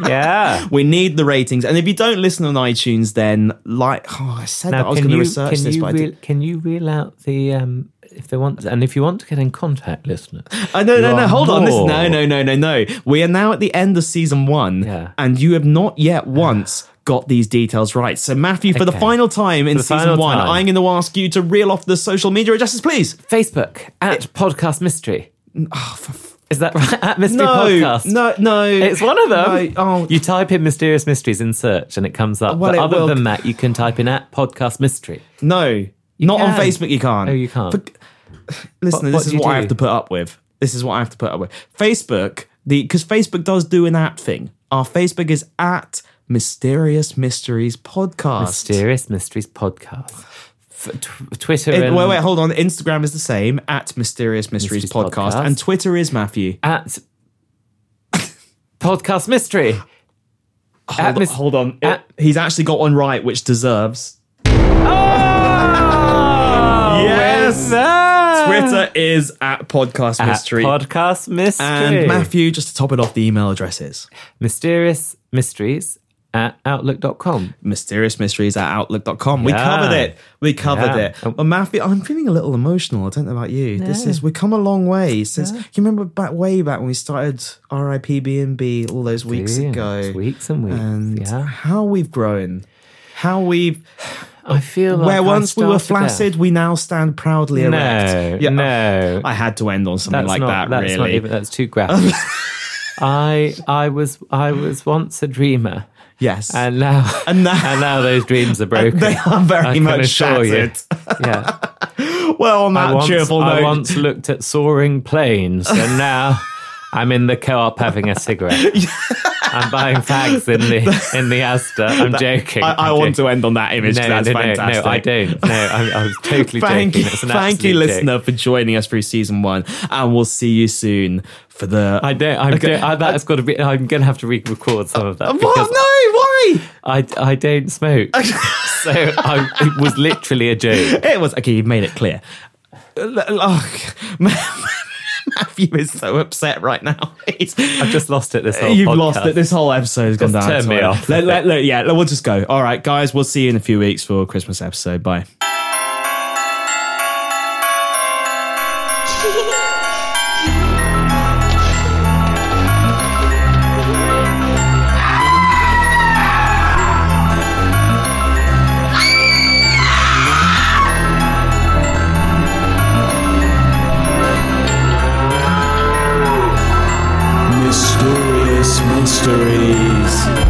Yeah, we need the ratings. And if you don't listen on iTunes, then like oh, I said now, that I was going to research this. But re- can you reel out the um, if they want, and if you want to get in contact, listener? Oh, no, no, no. Hold more. on, listen. No, no, no, no, no. We are now at the end of season one, yeah. and you have not yet once. got these details right. So Matthew, for okay. the final time in season one, time. I'm going to ask you to reel off the social media addresses, please. Facebook at it, Podcast Mystery. Oh, for f- Is that right? At Mystery no, Podcast? No, no. It's one of them. No, oh. You type in Mysterious Mysteries in search and it comes up. Well, but other will. than that, you can type in at Podcast Mystery. No, you not can. on Facebook you can't. Oh, you can't. For, listen, what, this what is what do? I have to put up with. This is what I have to put up with. Facebook, the because Facebook does do an at thing. Our Facebook is at Mysterious Mysteries Podcast. Mysterious Mysteries Podcast. T- Twitter it, and... Wait, wait, hold on. Instagram is the same, at Mysterious Mysteries, Mysteries Podcast. Podcast. And Twitter is Matthew. At Podcast Mystery. Hold at on. Mis- hold on. At... It, he's actually got one right, which deserves... Oh! Yes! Twitter is at Podcast at Mystery. Podcast Mystery. And Matthew, just to top it off, the email address is... Mysterious Mysteries... at outlook dot com. Mysterious Mysteries at outlook dot com. Yeah. We covered it. We covered yeah. it. Well, Matthew, I'm feeling a little emotional. I don't know about you. No. This is, we've come a long way since, yeah. you remember back way back when we started R I P B N B all those weeks Dude, ago. Those weeks and weeks. And yeah. how we've grown. How we've... I feel like where once we were flaccid, we now stand proudly no, erect. Yeah, no, I, I had to end on something that's like not, that, that's really. Not even, that's too graphic. I, I, was, I was once a dreamer. Yes, and now and now, and now those dreams are broken. They are very much shattered. Yeah. Well, on that I once, cheerful note, I once looked at soaring planes, and now I'm in the co-op having a cigarette. I'm buying fags in the in the Asda. I'm that, joking. I, I, I want joking. to end on that image. No, that's no, no, fantastic. No, I don't. No, I, I was totally thank joking. You, thank you, listener, joke. for joining us through season one, and we'll see you soon for the. I don't. I'm okay. don't I, that's got to be. I'm going to have to re-record some of that. What? No, why? I, I don't smoke, so I, it was literally a joke. It was okay. You've made it clear. Oh, Matthew is so upset right now. He's, I've just lost it this whole You've podcast. lost it. This whole episode has gone down. Turn me off. Let, let, let, yeah, we'll just go. All right, guys, we'll see you in a few weeks for a Christmas episode. Bye. Mysteries.